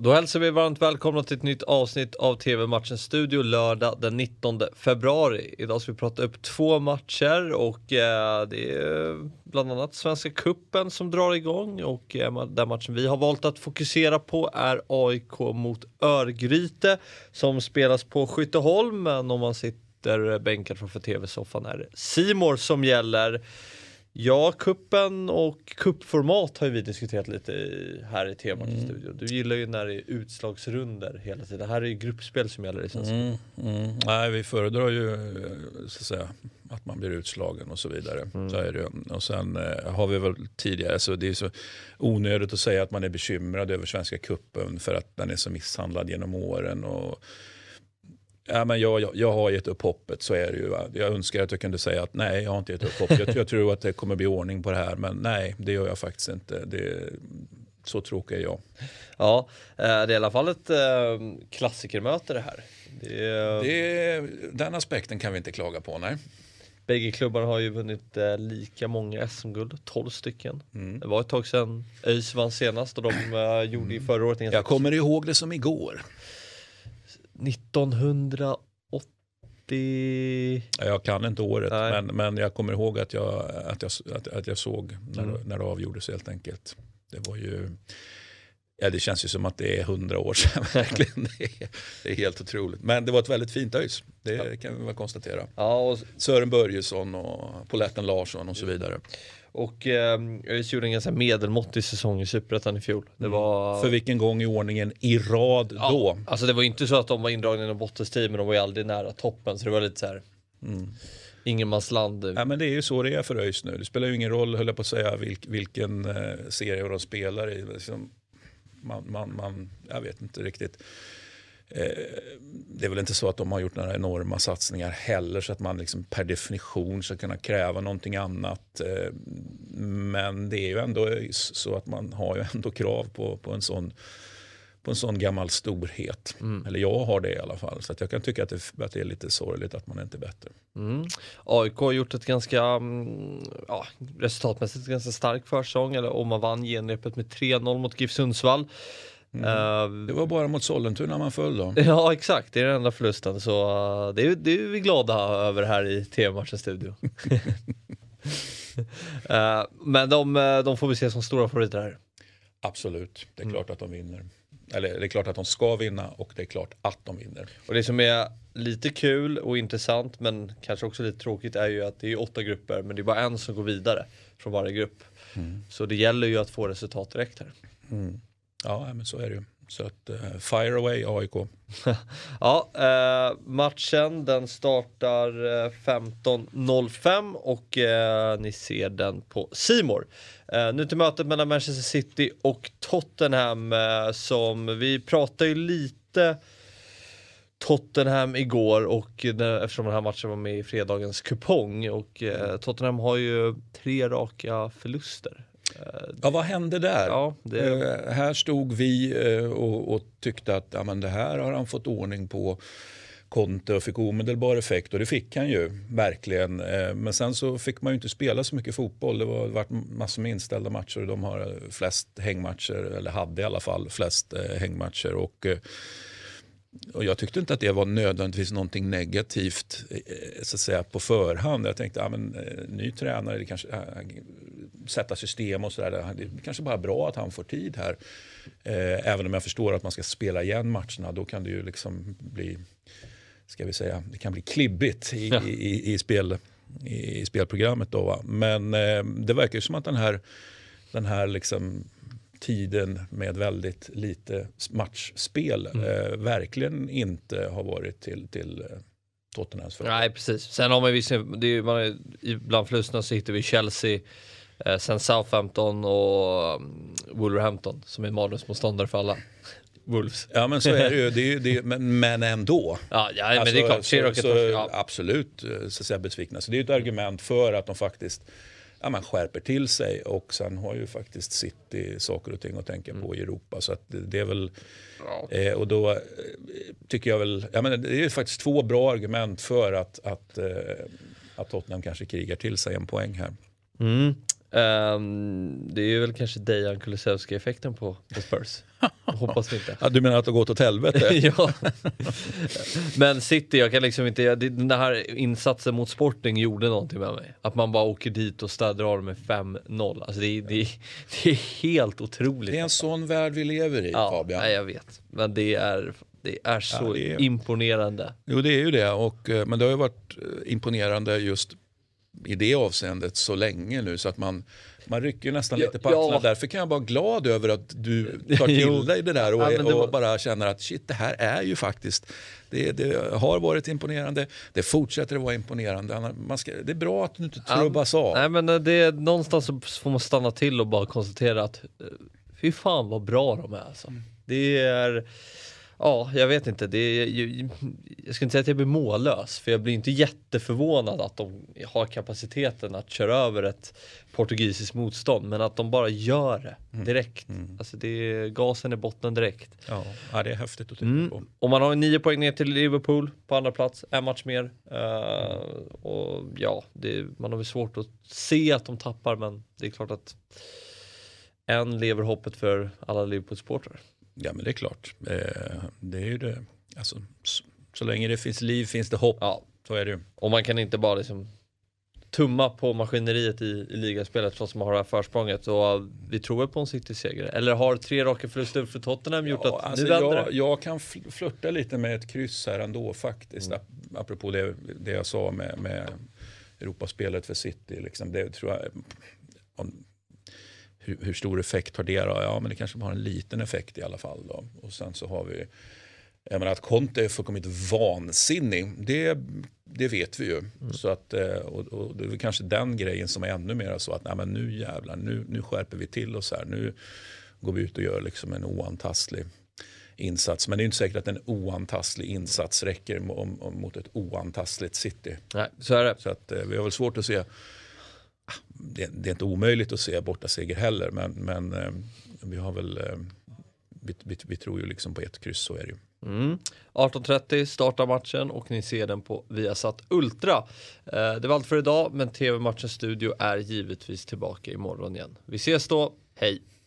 Då hälsar vi varmt välkomna till ett nytt avsnitt av TV-matchens studio lördag den 19 februari. Idag ska vi prata upp två matcher och det är bland annat Svenska Cupen som drar igång. Och den matchen vi har valt att fokusera på är AIK mot Örgryte som spelas på Skytteholm. Men om man sitter bänkad framför TV-soffan är det C-more som gäller. Ja, kuppen och kuppformat har ju vi diskuterat lite här i TV-matchens studio. Du gillar ju när det är utslagsrunder hela tiden. Det här är ju gruppspel som gäller i svenska. Nej, vi föredrar ju så att säga att man blir utslagen och så vidare. Så är det ju. Och sen har vi väl tidigare, så det är så onödigt att säga att man är bekymrad över svenska kuppen för att den är så misshandlad genom åren och... Ja, men jag har gett upp hoppet, så är det ju. Jag önskar att jag kunde säga att nej, jag har inte gett upp hoppet. Jag tror att det kommer bli ordning på det här, men nej, det gör jag faktiskt inte. Så tråkig är jag. Ja, det är i alla fall ett klassikermöte det här. Den aspekten kan vi inte klaga på, nej. Bägge klubbar har ju vunnit lika många SM-guld, 12 stycken. Det var ett tag sedan ÖIS vann senast och de gjorde i förra året. Jag kommer ihåg det som igår. 1980... Jag kan inte året, men jag kommer ihåg att jag såg när det avgjordes helt enkelt. Det var ju... Ja, det känns ju som att det är 100 år sedan verkligen. Det är helt otroligt. Men det var ett väldigt fint öjs. Det kan vi väl konstatera. Ja, och... Sören Börjesson och Paulette Larsson och så vidare. Och ÖIS gjorde en ganska medelmåttig säsong i Superettan i fjol. Det var... För vilken gång i ordningen i rad då? Alltså det var ju inte så att de var indragna i en bottenstrid, men de var ju aldrig nära toppen. Så det var lite så här... Ingenmansland. Ja, men det är ju så det är för ÖIS nu. Det spelar ju ingen roll, höll jag på att säga, vilken serie de spelar i. Liksom... jag vet inte riktigt. Det är väl inte så att de har gjort några enorma satsningar heller, så att man liksom per definition ska kunna kräva någonting annat. Men det är ju ändå så att man har ju ändå krav på en sån gammal storhet. Eller jag har det i alla fall. Så att jag kan tycka att det är lite sorgligt att man inte är bättre. AIK har gjort ett ganska resultatmässigt ganska stark försäsong. Eller man vann genrepet med 3-0 mot GIF Sundsvall. Det var bara mot Sollentuna man föll då. Ja, exakt. Det är den enda förlusten. Så det är vi glada över här i TV-matchens studio. Men de får vi se som stora favoriter här. Absolut. Det är klart att de vinner. Eller det är klart att de ska vinna och det är klart att de vinner. Och det som är lite kul och intressant men kanske också lite tråkigt är ju att det är 8 grupper, men det är bara en som går vidare från varje grupp. Så det gäller ju att få resultat direkt här. Ja, men så är det ju. Så att fire away AIK. Ja, matchen den startar 15:05 och ni ser den på C-more. Nu till mötet mellan Manchester City och Tottenham, som vi pratade ju lite Tottenham igår, och eftersom den här matchen var med i fredagens kupong, och Tottenham har ju 3 raka förluster. Ja, vad hände där? Ja, här stod vi och tyckte att ja, men det här har han fått ordning på, Konte, och fick omedelbar effekt, och det fick han ju verkligen. Men sen så fick man ju inte spela så mycket fotboll. Det har varit massor med inställda matcher, och de har flest hängmatcher, eller hade i alla fall flest hängmatcher, och jag tyckte inte att det var nödvändigtvis någonting negativt så att säga på förhand. Jag tänkte ja, men ny tränare, det kanske sätta system och så där. Det är kanske bara bra att han får tid här. Även om jag förstår att man ska spela igen matcherna, då kan det ju liksom bli, ska vi säga, det kan bli klibbigt i spelprogrammet då, va? Men det verkar ju som att den här liksom tiden med väldigt lite matchspel verkligen inte har varit till Tottenhams förmån. Nej, precis. Sen har man ju ibland förlusterna, så hittar vi Chelsea, sen Southampton och Wolverhampton som är mardrömsmotståndare för alla. Wolves. Ja, men så är det ju. Men ändå. Ja, men det är klart. Absolut så att säga, besvikna. Så det är ju ett argument för att de faktiskt man skärper till sig, och sen har ju faktiskt City saker och ting att tänka på i Europa, så att det är väl och då tycker jag väl, jag menar, det är ju faktiskt 2 bra argument för att Tottenham kanske krigar till sig en poäng här. Det är väl kanske Dejan Kulusevski-effekten på Spurs. Hoppas inte. Ja, du menar att det går åt helvete? Ja. Men City, jag kan liksom inte... Den här insatsen mot Sporting gjorde någonting med mig. Att man bara åker dit och städrar dem med 5-0. Alltså det är helt otroligt. Det är en sån värld vi lever i, ja, Fabian. Nej, jag vet. Men det är så imponerande. Jo, det är ju det. Men det har ju varit imponerande just i det avseendet så länge nu så att man rycker nästan lite på axlarna. Ja. Därför kan jag vara glad över att du tar till dig det där och bara känner att shit, det här är ju faktiskt, det har varit imponerande, det fortsätter att vara imponerande. Det är bra att du inte trubbas av. Nej, men någonstans så får man stanna till och bara konstatera att fy fan vad bra de är. Alltså. Det är... Ja, jag vet inte. Jag ska inte säga att jag blir mållös, för jag blir inte jätteförvånad att de har kapaciteten att köra över ett portugisiskt motstånd, men att de bara gör det direkt. Mm. Alltså gasen är botten direkt. Ja, det är häftigt att titta på. Och man har 9 poäng ner till Liverpool på andra plats, en match mer. Och ja, man har väl svårt att se att de tappar, men det är klart att än lever hoppet för alla Liverpool-supportrar. Ja, men det är klart. Det är ju det. Alltså, så länge det finns liv finns det hopp. Ja. Så är det ju. Och man kan inte bara liksom tumma på maskineriet i ligaspelet trots att man har det här försprånget. Och vi tror på en City-seger. Eller har 3 raka förluster för Tottenham gjort att alltså nu vänder det? Jag kan flirta lite med ett kryss här ändå faktiskt. Mm. Apropå det jag sa med Europaspelet för City. Liksom. Det tror jag... Hur stor effekt har det då? Ja, men det kanske har en liten effekt i alla fall då. Och sen så har vi... Jag menar att Conte är fullkomligt vansinnig. Det vet vi ju. Mm. Så att, och det är kanske den grejen som är ännu mer så att nej, men nu jävlar, nu skärper vi till oss här. Nu går vi ut och gör liksom en oantastlig insats. Men det är inte säkert att en oantastlig insats räcker mot ett oantastligt City. Nej, så är det. Så att, vi har väl svårt att se... Det är inte omöjligt att se borta seger heller, men vi har väl vi tror ju liksom på ett kryss, så är det ju. 18.30 startar matchen och ni ser den på Viasat Ultra. Det var allt för idag, men TV-matchens studio är givetvis tillbaka imorgon igen. Vi ses då, hej!